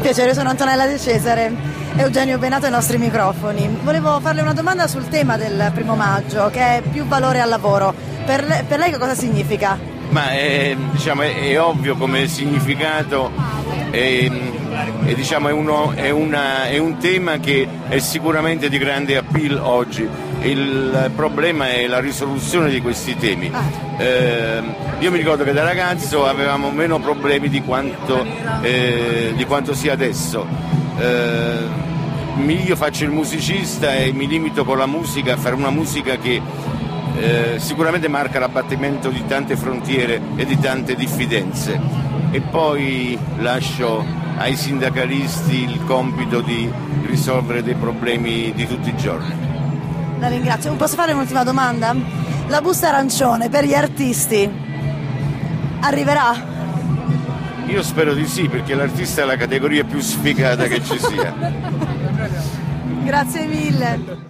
Piacere, sono Antonella De Cesare, Eugenio Bennato ai nostri microfoni. Volevo farle una domanda sul tema del 1° maggio, che è più valore al lavoro. Per lei che cosa significa? Ma è ovvio come significato, è un tema che è sicuramente di grande appeal oggi. Il problema è la risoluzione di questi temi. Io mi ricordo che da ragazzo avevamo meno problemi di quanto sia adesso. Io faccio il musicista e mi limito con la musica a fare una musica che sicuramente marca l'abbattimento di tante frontiere e di tante diffidenze, e poi lascio ai sindacalisti il compito di risolvere dei problemi di tutti i giorni. La ringrazio. Posso fare un'ultima domanda? La busta arancione per gli artisti arriverà? Io spero di sì, perché l'artista è la categoria più sfigata che ci sia. Grazie mille.